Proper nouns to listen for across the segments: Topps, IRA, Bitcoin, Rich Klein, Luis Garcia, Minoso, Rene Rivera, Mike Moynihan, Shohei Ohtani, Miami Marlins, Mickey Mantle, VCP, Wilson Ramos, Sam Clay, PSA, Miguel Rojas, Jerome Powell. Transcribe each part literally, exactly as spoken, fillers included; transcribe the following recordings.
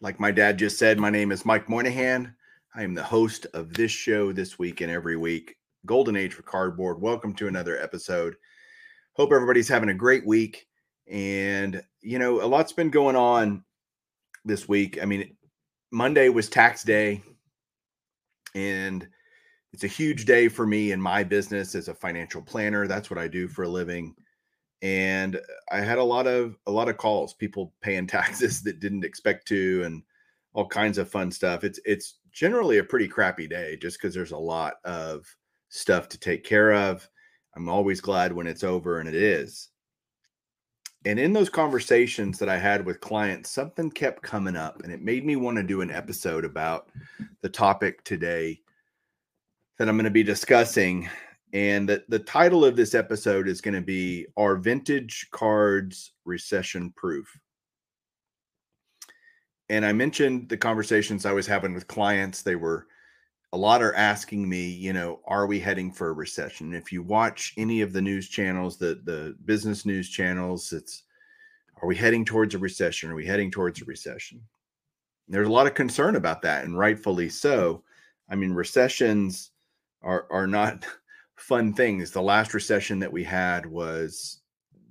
Like my dad just said, my name is Mike Moynihan. I am the host of this show this week and every week, Golden Age for Cardboard. Welcome to another episode. Hope everybody's having a great week. And, you know, a lot's been going on this week. I mean, Monday was tax day, and it's a huge day for me in my business as a financial planner. That's what I do for a living. And I had a lot of a lot of calls, people paying taxes that didn't expect to, and all kinds of fun stuff. It's it's generally a pretty crappy day just because there's a lot of stuff to take care of. I'm always glad when it's over, and it is. And in those conversations that I had with clients, something kept coming up, and it made me want to do an episode about the topic today that I'm going to be discussing. And the, the title of this episode is going to be, Are Vintage Cards Recession Proof? And I mentioned the conversations I was having with clients. They were, a lot are asking me, you know, are we heading for a recession? If you watch any of the news channels, the, the business news channels, it's, are we heading towards a recession? Are we heading towards a recession? And there's a lot of concern about that, and rightfully so. I mean, recessions are are not fun things. The last recession that we had was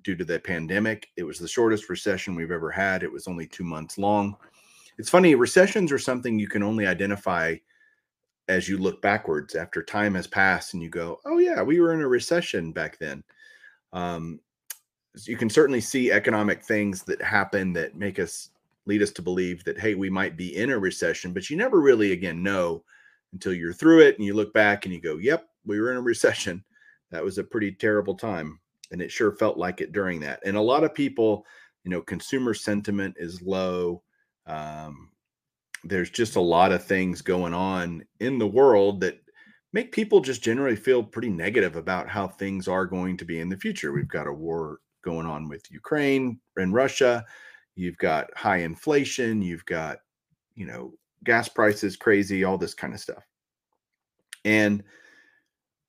due to the pandemic. It was the shortest recession we've ever had. It was only two months long. It's funny, recessions are something you can only identify as you look backwards after time has passed and you go, oh yeah, we were in a recession back then. Um, you can certainly see economic things that happen that make us, lead us to believe that, hey, we might be in a recession, but you never really, again, know until you're through it and you look back and you go, yep, we were in a recession. That was a pretty terrible time. And it sure felt like it during that. And a lot of people, you know, consumer sentiment is low. Um, there's just a lot of things going on in the world that make people just generally feel pretty negative about how things are going to be in the future. We've got a war going on with Ukraine and Russia. You've got high inflation. You've got, you know, gas prices crazy, all this kind of stuff. And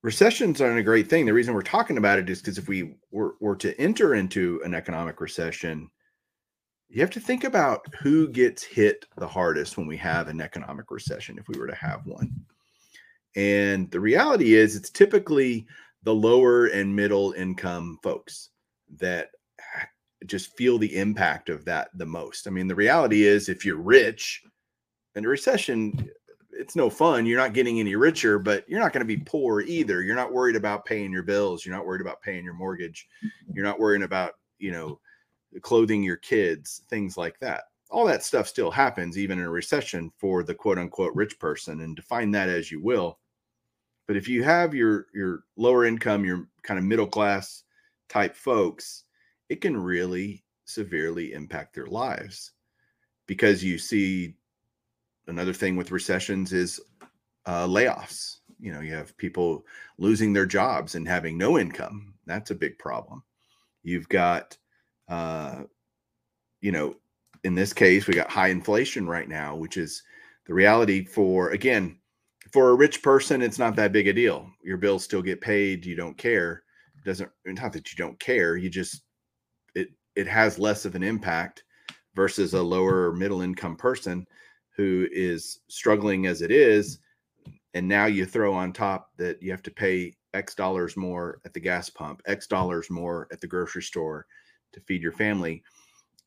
recessions aren't a great thing. The reason we're talking about it is because if we were, were to enter into an economic recession, you have to think about who gets hit the hardest when we have an economic recession, if we were to have one. And the reality is it's typically the lower and middle income folks that just feel the impact of that the most. I mean, the reality is if you're rich, then a recession, it's no fun. You're not getting any richer, but you're not going to be poor either. You're not worried about paying your bills. You're not worried about paying your mortgage. You're not worrying about, you know, clothing your kids, things like that. All that stuff still happens, even in a recession, for the quote unquote rich person, and define that as you will. But if you have your, your lower income, your kind of middle class type folks, it can really severely impact their lives, because you see, another thing with recessions is uh, layoffs. You know, you have people losing their jobs and having no income. That's a big problem. You've got, uh, you know, in this case, we got high inflation right now, which is the reality for, again, for a rich person, it's not that big a deal. Your bills still get paid. You don't care. It doesn't, not that you don't care. You just, it, it has less of an impact versus a lower middle income person who is struggling as it is, and now you throw on top that you have to pay X dollars more at the gas pump, X dollars more at the grocery store to feed your family.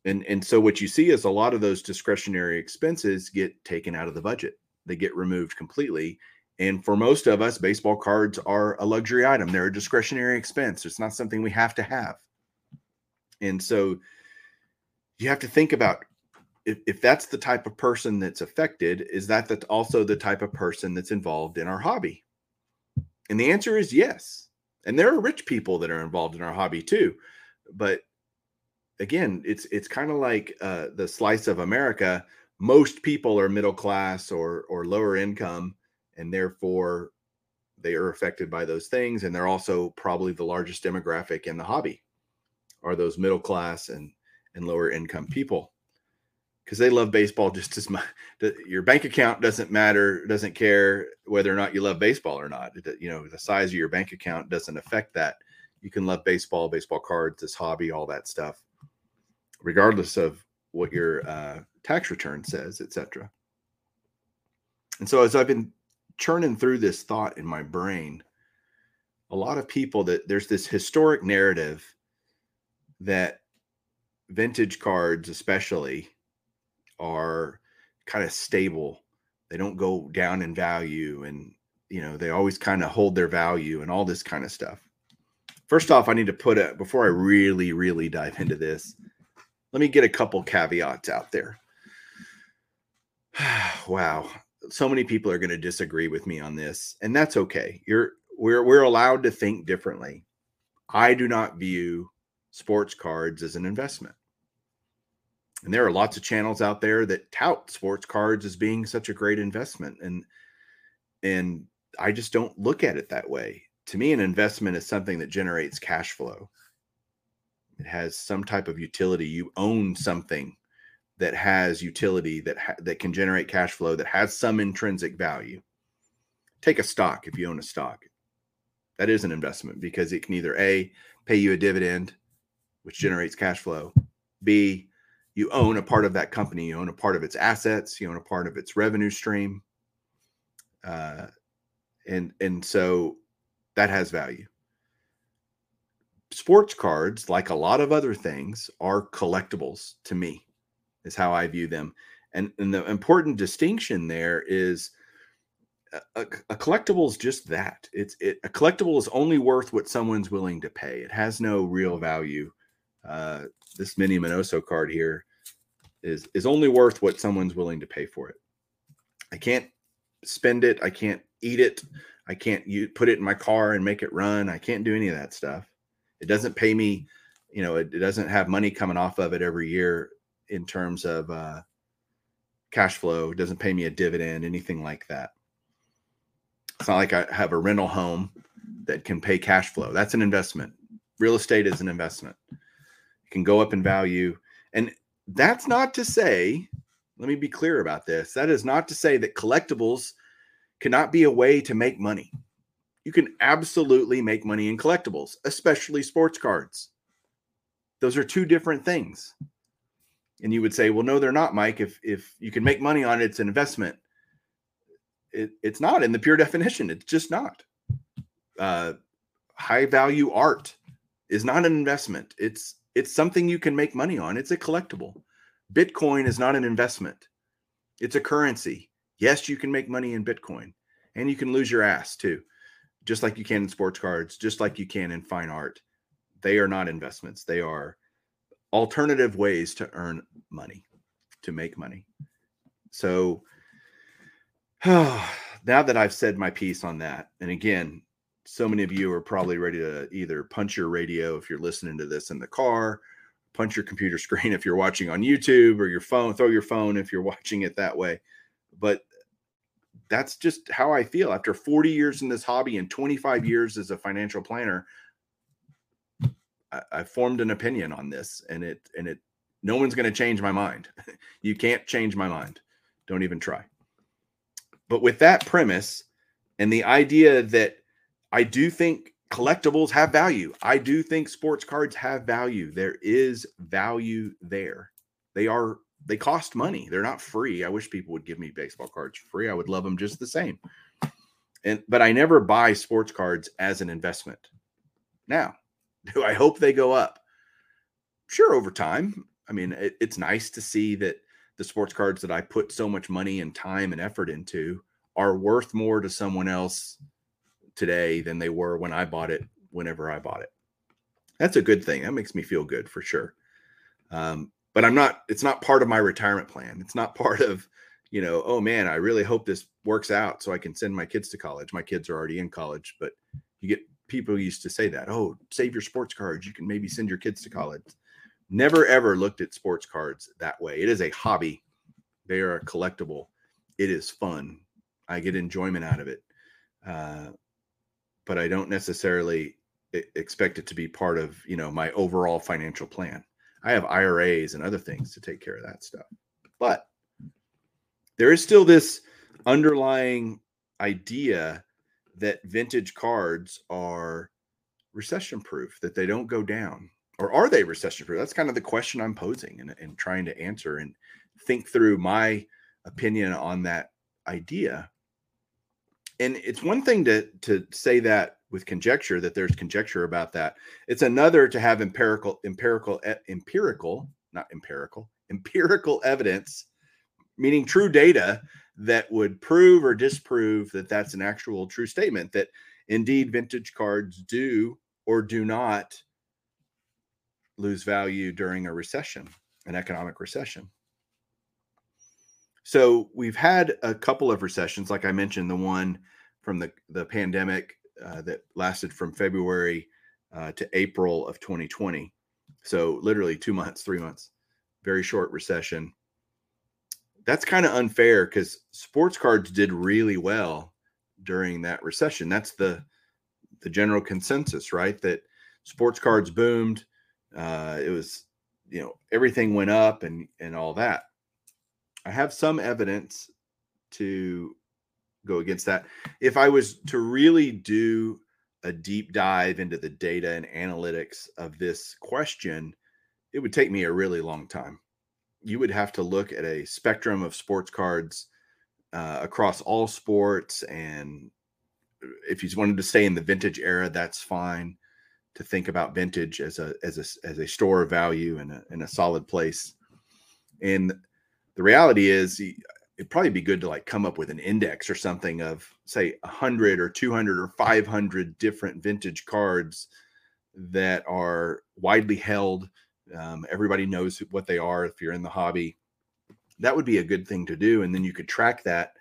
And, and so what you see is a lot of those discretionary expenses get taken out of the budget. They get removed completely, And for most of us, baseball cards are a luxury item. They're a discretionary expense. It's not something we have to have. And so you have to think about, if, if that's the type of person that's affected, is that that's also the type of person that's involved in our hobby? And the answer is yes. And there are rich people that are involved in our hobby too. But again, it's it's kind of like uh, the slice of America. Most people are middle class or or lower income, and therefore they are affected by those things. And they're also probably the largest demographic in the hobby are those middle class and, and lower income people, because they love baseball just as much. Your bank account doesn't matter, doesn't care whether or not you love baseball or not. You know, the size of your bank account doesn't affect that. You can love baseball, baseball cards, this hobby, all that stuff, regardless of what your uh, tax return says, et cetera. And so as I've been churning through this thought in my brain, a lot of people that there's this historic narrative that vintage cards especially are kind of stable. They don't go down in value, and you know, they always kind of hold their value and all this kind of stuff. First off, I need to put a, before I really, really dive into this, let me get a couple caveats out there. Wow. So many people are going to disagree with me on this, and that's okay. You're we're we're allowed to think differently. I do not view sports cards as an investment. And there are lots of channels out there that tout sports cards as being such a great investment. And, and I just don't look at it that way. To me, an investment is something that generates cash flow. It has some type of utility. You own something that has utility, that ha- that can generate cash flow, that has some intrinsic value. Take a stock. If you own a stock, that is an investment, because it can either A, pay you a dividend, which generates cash flow. B, you own a part of that company. You own a part of its assets. You own a part of its revenue stream. Uh, and, and so that has value. Sports cards, like a lot of other things, are collectibles to me, is how I view them. And, and the important distinction there is a, a, a collectible is just that. It's it, a collectible is only worth what someone's willing to pay. It has no real value. Uh, this mini Minoso card here is, is only worth what someone's willing to pay for it. I can't spend it. I can't eat it. I can't you, put it in my car and make it run. I can't do any of that stuff. It doesn't pay me. You know, it, it doesn't have money coming off of it every year in terms of uh, cash flow. It doesn't pay me a dividend, anything like that. It's not like I have a rental home that can pay cash flow. That's an investment. Real estate is an investment. It can go up in value. And that's not to say, let me be clear about this. That is not to say that collectibles cannot be a way to make money. You can absolutely make money in collectibles, especially sports cards. Those are two different things. And you would say, well, no, they're not, Mike. If if you can make money on it, it's an investment. It, it's not in the pure definition. It's just not. Uh, high value art is not an investment. It's it's something you can make money on. It's a collectible. Bitcoin is not an investment. It's a currency. Yes, you can make money in Bitcoin, and you can lose your ass too, just like you can in sports cards, just like you can in fine art. They are not investments. They are alternative ways to earn money, to make money. So oh, now that I've said my piece on that, and again, so many of you are probably ready to either punch your radio if you're listening to this in the car, punch your computer screen if you're watching on YouTube, or your phone, throw your phone if you're watching it that way. But that's just how I feel. After forty years in this hobby and twenty-five years as a financial planner, I, I formed an opinion on this, and it and it no one's going to change my mind. You can't change my mind. Don't even try. But with that premise and the idea that I do think collectibles have value, I do think sports cards have value. There is value there. They are They cost money. They're not free. I wish people would give me baseball cards free. I would love them just the same. And but I never buy sports cards as an investment. Now, do I hope they go up? Sure, over time. I mean, it, it's nice to see that the sports cards that I put so much money and time and effort into are worth more to someone else today than they were when I bought it, whenever I bought it. That's a good thing. That makes me feel good for sure. Um, but I'm not, it's not part of my retirement plan. It's not part of, you know, oh man, I really hope this works out so I can send my kids to college. My kids are already in college, but you get people used to say that, oh, save your sports cards. You can maybe send your kids to college. Never, ever looked at sports cards that way. It is a hobby. They are a collectible. It is fun. I get enjoyment out of it. Uh, but I don't necessarily expect it to be part of, you know, my overall financial plan. I have I R As and other things to take care of that stuff. But there is still this underlying idea that vintage cards are recession proof, that they don't go down. Or are they recession proof? That's kind of the question I'm posing and, and trying to answer and think through my opinion on that idea. And it's one thing to, to say that with conjecture, that there's conjecture about that. It's another to have empirical, empirical, empirical, not empirical, empirical evidence, meaning true data that would prove or disprove that that's an actual true statement, that indeed vintage cards do or do not lose value during a recession, an economic recession. So we've had a couple of recessions, like I mentioned, the one from the, the pandemic uh, that lasted from February uh, to April of twenty twenty. So literally two months, three months, very short recession. That's kind of unfair because sports cards did really well during that recession. That's the, the general consensus, right? That sports cards boomed. Uh, it was, you know, everything went up and, and all that. I have some evidence to go against that. If I was to really do a deep dive into the data and analytics of this question, it would take me a really long time. You would have to look at a spectrum of sports cards uh, across all sports. And if you wanted to stay in the vintage era, that's fine. To think about vintage as a as a as a store of value and a and a solid place. And the reality is, it'd probably be good to like come up with an index or something of say one hundred or two hundred or five hundred different vintage cards that are widely held. Um, everybody knows what they are if you're in the hobby. That would be a good thing to do, and then you could track that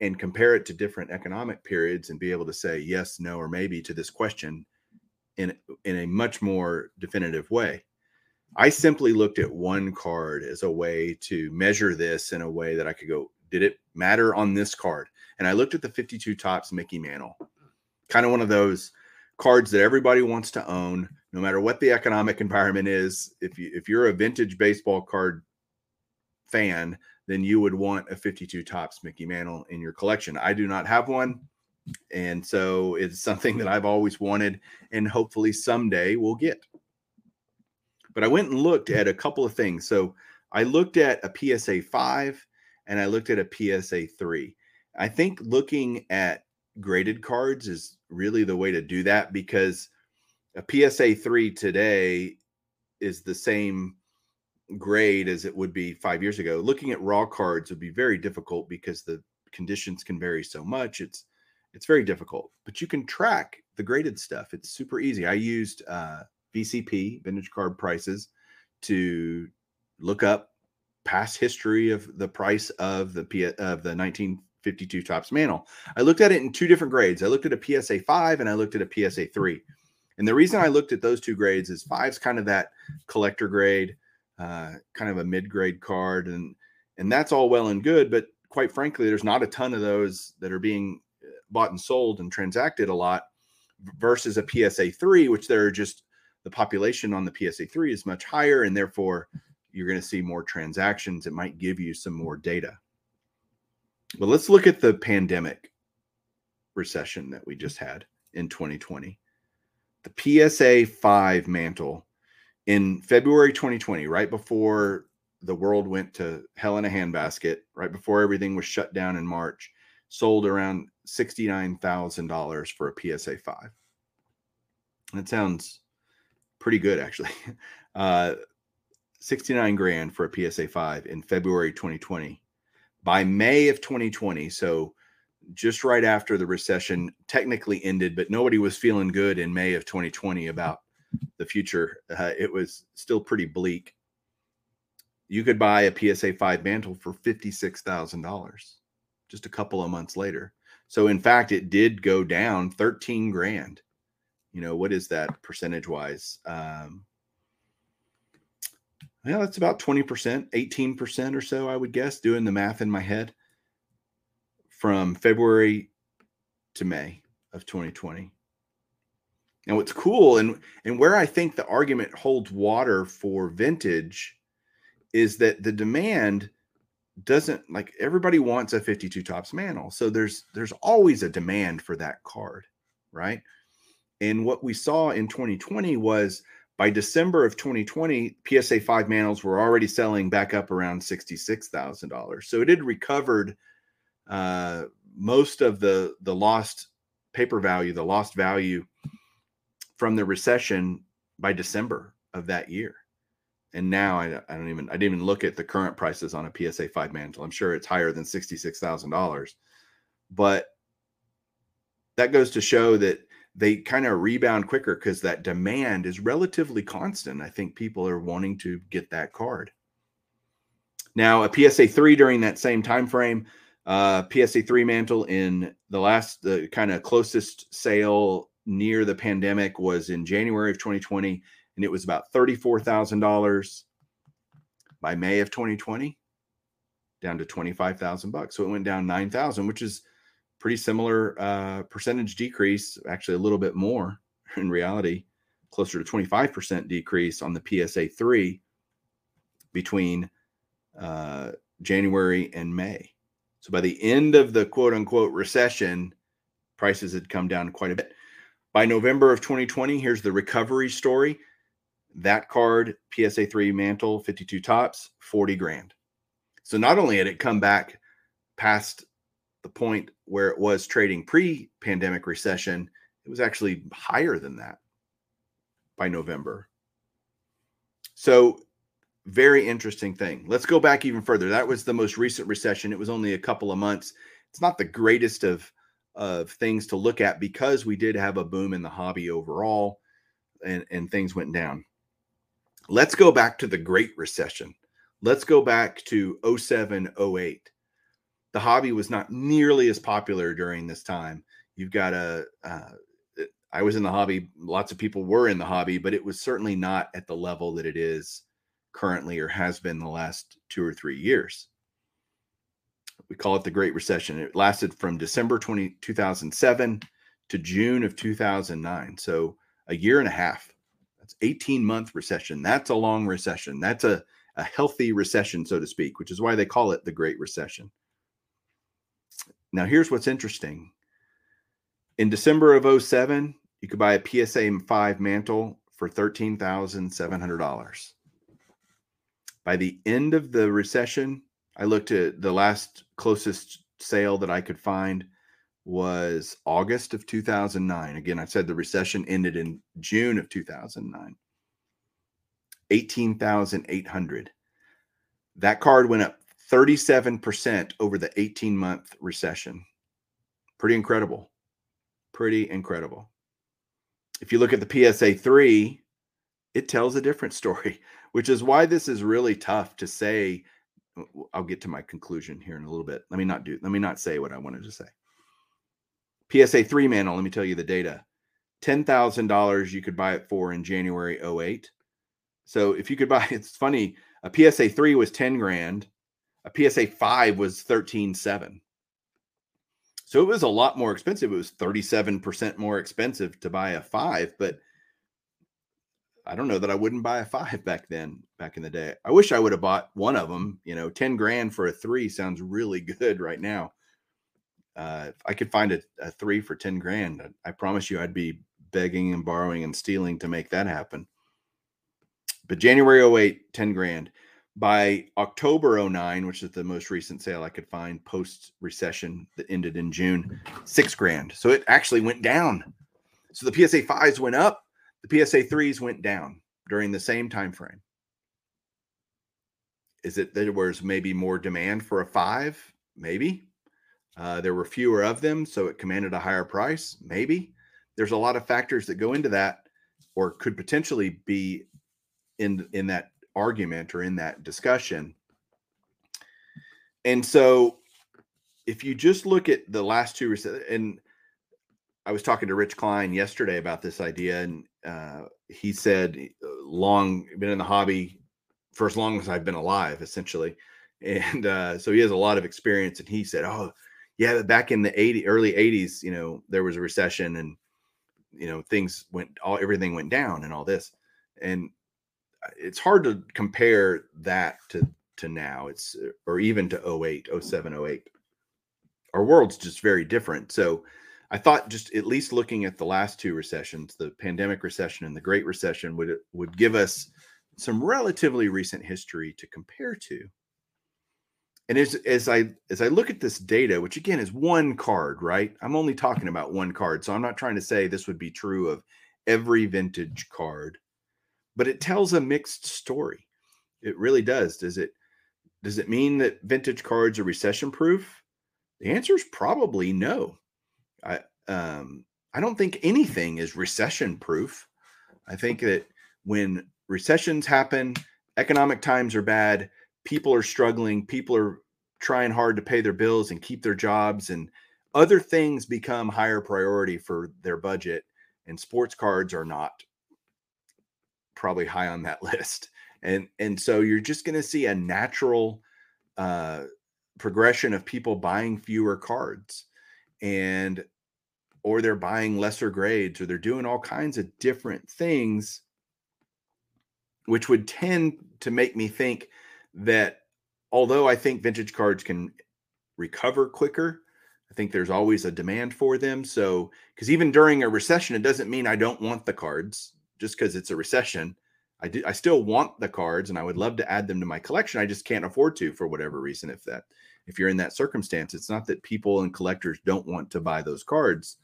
and compare it to different economic periods and be able to say yes, no, or maybe to this question. In, in a much more definitive way. I simply looked at one card as a way to measure this in a way that I could go, did it matter on this card? And I looked at the fifty-two Topps Mickey Mantle, kind of one of those cards that everybody wants to own, no matter what the economic environment is. If you, if you're a vintage baseball card fan, then you would want a fifty-two Topps Mickey Mantle in your collection. I do not have one. And so it's something that I've always wanted and hopefully someday we'll get. But I went and looked at a couple of things. So I looked at a P S A five and I looked at a P S A three. I think looking at graded cards is really the way to do that because a P S A three today is the same grade as it would be five years ago. Looking at raw cards would be very difficult because the conditions can vary so much. It's It's very difficult, but you can track the graded stuff. It's super easy. I used uh, V C P, vintage card prices, to look up past history of the price of the P- of the nineteen fifty-two Topps Mantle. I looked at it in two different grades. I looked at a P S A five and I looked at a P S A three. And the reason I looked at those two grades is five's kind of that collector grade, uh, kind of a mid-grade card, and and that's all well and good, but quite frankly, there's not a ton of those that are being bought and sold and transacted a lot versus a P S A three, which there are just the population on the P S A three is much higher. And therefore you're going to see more transactions. It might give you some more data, but let's look at the pandemic recession that we just had in twenty twenty, the P S A five Mantle in February, twenty twenty, right before the world went to hell in a handbasket, right before everything was shut down in March, sold around sixty-nine thousand dollars for a P S A five. That sounds pretty good, actually. Uh, sixty-nine grand for a P S A five in February twenty twenty. By May of twenty twenty, so just right after the recession technically ended, but nobody was feeling good in May of twenty twenty about the future. Uh, it was still pretty bleak. You could buy a P S A five Mantle for fifty-six thousand dollars just a couple of months later. So in fact, it did go down thirteen grand. You know, what is that percentage wise? Um, yeah, that's about twenty percent, eighteen percent or so, I would guess, doing the math in my head, from February to May of twenty twenty. Now, what's cool, and, and where I think the argument holds water for vintage, is that the demand doesn't, like, everybody wants a fifty-two Topps Mantle. So there's there's always a demand for that card, right? And what we saw in twenty twenty was, by December of twenty twenty, P S A five Mantles were already selling back up around sixty-six thousand dollars. So it had recovered uh, most of the, the lost paper value, the lost value from the recession by December of that year. And now I, I don't even, I didn't even look at the current prices on a P S A five Mantle. I'm sure it's higher than sixty-six thousand dollars. But that goes to show that they kind of rebound quicker because that demand is relatively constant. I think people are wanting to get that card. Now, a P S A three during that same time frame, uh, P S A three Mantle in the last, the kind of closest sale near the pandemic was in January of twenty twenty, and it was about thirty-four thousand dollars. By May of twenty twenty, down to twenty-five thousand dollars. So it went down nine thousand dollars, which is pretty similar uh, percentage decrease, actually a little bit more in reality, closer to twenty-five percent decrease on the P S A three between uh, January and May. So by the end of the quote unquote recession, prices had come down quite a bit. By November of twenty twenty, here's the recovery story. That card, P S A three Mantle, fifty-two Topps, forty grand. So not only had it come back past the point where it was trading pre-pandemic recession, it was actually higher than that by November. So very interesting thing. Let's go back even further. That was the most recent recession. It was only a couple of months. It's not the greatest of, of things to look at because we did have a boom in the hobby overall and, and things went down. Let's go back to the Great Recession. Let's go back to oh seven, oh eight. The hobby was not nearly as popular during this time. You've got a, uh, I was in the hobby, lots of people were in the hobby, but it was certainly not at the level that it is currently or has been the last two or three years. We call it the Great Recession. It lasted from December two thousand seven to June of two thousand nine. So a year and a half. That's eighteen month recession. That's a long recession. That's a, a healthy recession, so to speak, which is why they call it the Great Recession. Now, here's what's interesting. In December of oh seven, you could buy a P S A five Mantle for thirteen thousand seven hundred dollars. By the end of the recession, I looked at the last closest sale that I could find was August of two thousand nine. Again, I said the recession ended in June of two thousand nine. eighteen thousand eight hundred dollars. That card went up thirty-seven percent over the eighteen month recession. Pretty incredible. Pretty incredible. If you look at the P S A three, it tells a different story, which is why this is really tough to say. I'll get to my conclusion here in a little bit. Let me not do, let me not say what I wanted to say. P S A three Mantle, let me tell you the data. ten thousand dollars you could buy it for in January oh eight. So if you could buy, it's funny, a P S A three was ten grand. A P S A five was thirteen seven. So it was a lot more expensive. It was thirty-seven percent more expensive to buy a five, but I don't know that I wouldn't buy a five back then, back in the day. I wish I would have bought one of them. You know, ten grand for a three sounds really good right now. Uh, if I could find a, a three for ten grand, I, I promise you I'd be begging and borrowing and stealing to make that happen. But January oh eight, ten grand. By October oh nine, which is the most recent sale I could find post-recession that ended in June, six grand. So it actually went down. So the P S A fives went up. The P S A threes went down during the same time frame. Is it there was maybe more demand for a five? Maybe. Uh, there were fewer of them, so it commanded a higher price. Maybe there's a lot of factors that go into that, or could potentially be in in that argument or in that discussion. And so, if you just look at the last two, and I was talking to Rich Klein yesterday about this idea, and uh, he said, "Long been in the hobby for as long as I've been alive, essentially." And uh, so he has a lot of experience. And he said, "Oh, yeah, back in the eighty, early eighties, you know, there was a recession, and you know, things went all everything went down, and all this." And it's hard to compare that to to now. It's or even to oh eight, oh seven, oh eight. Our world's just very different. So I thought just at least looking at the last two recessions, the pandemic recession and the Great Recession, would would give us some relatively recent history to compare to. And as as I as I look at this data, which again is one card, right? I'm only talking about one card, so I'm not trying to say this would be true of every vintage card, but it tells a mixed story. It really does. Does it does it mean that vintage cards are recession proof? The answer is probably no. I um I don't think anything is recession proof. I think that when recessions happen, economic times are bad, people are struggling, people are trying hard to pay their bills and keep their jobs, and other things become higher priority for their budget, and sports cards are not probably high on that list. And and so you're just going to see a natural uh, progression of people buying fewer cards, and or they're buying lesser grades, or they're doing all kinds of different things, which would tend to make me think that although I think vintage cards can recover quicker, I think there's always a demand for them. So, because even during a recession, it doesn't mean I don't want the cards just because it's a recession. I do, I still want the cards, and I would love to add them to my collection. I just can't afford to for whatever reason. If that, if you're in that circumstance, it's not that people and collectors don't want to buy those cards.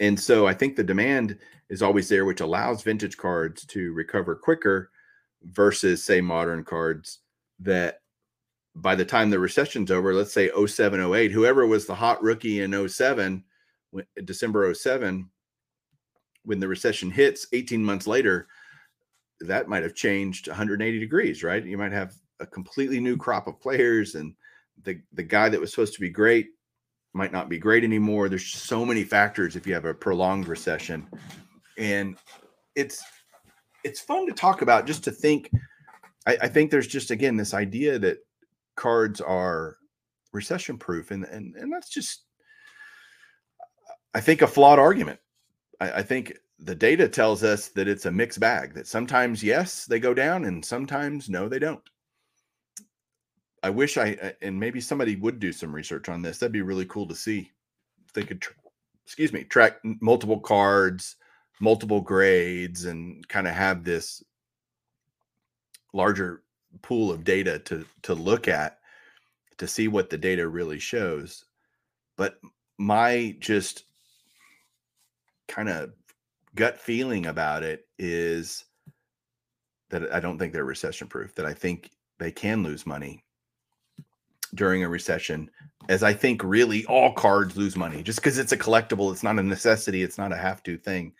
And so I think the demand is always there, which allows vintage cards to recover quicker versus, say, modern cards that by the time the recession's over, let's say oh seven, oh eight, whoever was the hot rookie in oh seven, when, December oh seven, when the recession hits eighteen months later, that might have changed one hundred eighty degrees, right? You might have a completely new crop of players, and the, the guy that was supposed to be great might not be great anymore. There's so many factors if you have a prolonged recession. And it's it's fun to talk about, just to think. I, I think there's just, again, this idea that cards are recession proof. And, and, and that's just, I think, a flawed argument. I, I think the data tells us that it's a mixed bag, that sometimes, yes, they go down, and sometimes, no, they don't. I wish I, and maybe somebody would do some research on this. That'd be really cool to see if they could, tra- excuse me, track multiple cards, multiple grades, and kind of have this larger pool of data to, to look at, to see what the data really shows. But my just kind of gut feeling about it is that I don't think they're recession proof, that I think they can lose money during a recession, as I think really all cards lose money. Just because it's a collectible, it's not a necessity, it's not a have to thing.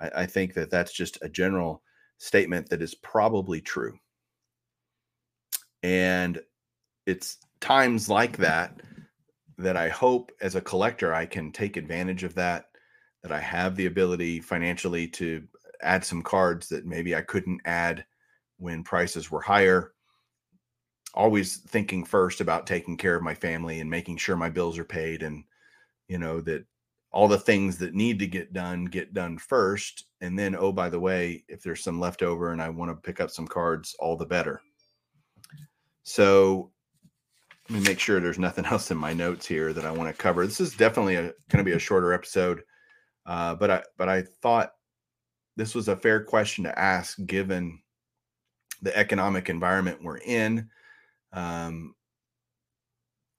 I, I think that that's just a general statement that is probably true. And it's times like that that I hope as a collector I can take advantage of that, that I have the ability financially to add some cards that maybe I couldn't add when prices were higher. Always thinking first about taking care of my family and making sure my bills are paid, and you know, that all the things that need to get done get done first, and then, oh, by the way, if there's some left over and I want to pick up some cards, all the better. So let me make sure there's nothing else in my notes here that I want to cover. This is definitely a, going to be a shorter episode, uh, but I but I thought this was a fair question to ask given the economic environment we're in. Um,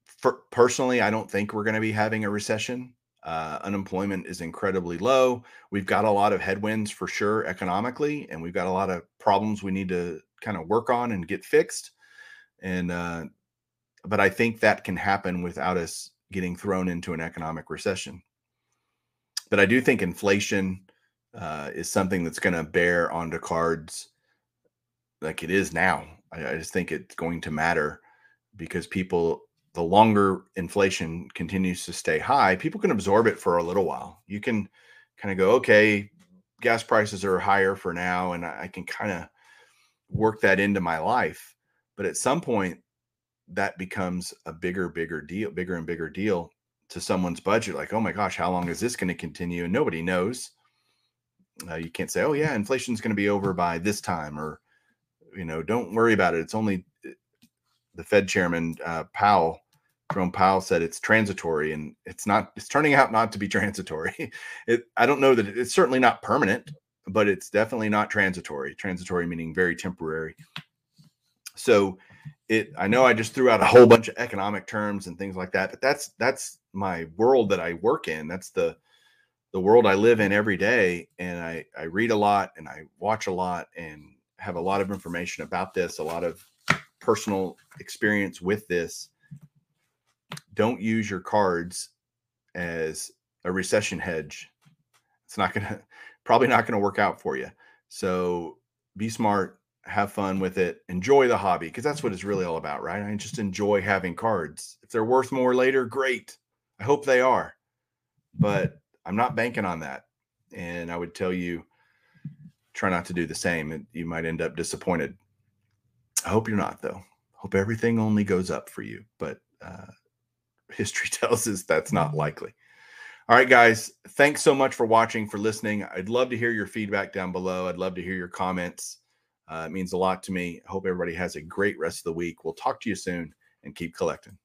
for, personally, I don't think we're going to be having a recession. Uh, unemployment is incredibly low. We've got a lot of headwinds for sure economically, and we've got a lot of problems we need to kind of work on and get fixed. And, uh, But I think that can happen without us getting thrown into an economic recession. But I do think inflation uh, is something that's going to bear on the cards like it is now. I, I just think it's going to matter because people, the longer inflation continues to stay high, people can absorb it for a little while. You can kind of go, okay, gas prices are higher for now, and I can kind of work that into my life. But at some point, that becomes a bigger, bigger deal, bigger and bigger deal to someone's budget. Like, oh my gosh, how long is this going to continue? And nobody knows. Uh, you can't say, oh yeah, inflation's going to be over by this time, or, you know, don't worry about it. It's only the Fed chairman, uh, Powell, Jerome Powell said it's transitory, and it's not, it's turning out not to be transitory. it, I don't know that it, it's certainly not permanent, but it's definitely not transitory. Transitory meaning very temporary. So it, I know I just threw out a whole bunch of economic terms and things like that, but that's, that's my world that I work in. That's the, the world I live in every day. And I, I read a lot, and I watch a lot, and have a lot of information about this, a lot of personal experience with this. Don't use your cards as a recession hedge. It's not going to, probably not going to work out for you. So be smart, have fun with it, enjoy the hobby, because that's what it's really all about, right? I just enjoy having cards. If they're worth more later, great. I hope they are, but I'm not banking on that. And I would tell you, try not to do the same. You might end up disappointed. I hope you're not, though. Hope everything only goes up for you, but uh, history tells us that's not likely. All right, guys, thanks so much for watching, for listening. I'd love to hear your feedback down below. I'd love to hear your comments. Uh, it means a lot to me. I hope everybody has a great rest of the week. We'll talk to you soon, and keep collecting.